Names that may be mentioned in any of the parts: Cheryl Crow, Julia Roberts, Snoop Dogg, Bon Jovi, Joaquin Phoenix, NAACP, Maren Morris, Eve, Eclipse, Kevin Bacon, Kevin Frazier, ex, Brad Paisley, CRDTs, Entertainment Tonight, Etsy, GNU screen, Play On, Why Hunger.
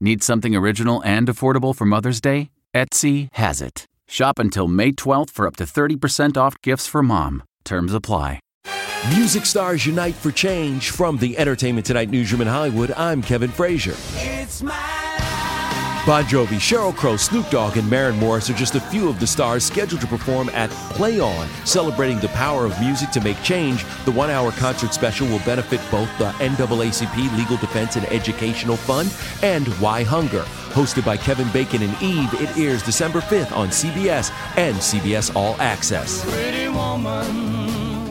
Need something original and affordable for Mother's Day? Etsy has it. Shop until May 12th for up to 30% off gifts for mom. Terms apply. Music stars unite for change. From the Entertainment Tonight newsroom in Hollywood, I'm Kevin Frazier. It's my life. Bon Jovi, Cheryl Crow, Snoop Dogg, and Maren Morris are just a few of the stars scheduled to perform at Play On, celebrating the power of music to make change. The one-hour concert special will benefit both the NAACP Legal Defense and Educational Fund and Why Hunger. Hosted by Kevin Bacon and Eve, it airs December 5th on CBS and CBS All Access. Pretty woman.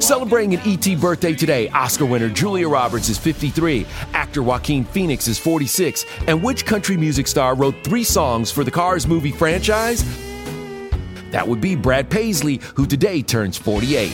Celebrating an ET birthday today, Oscar winner Julia Roberts is 53, actor Joaquin Phoenix is 46, and which country music star wrote 3 songs for the Cars movie franchise? That would be Brad Paisley, who today turns 48.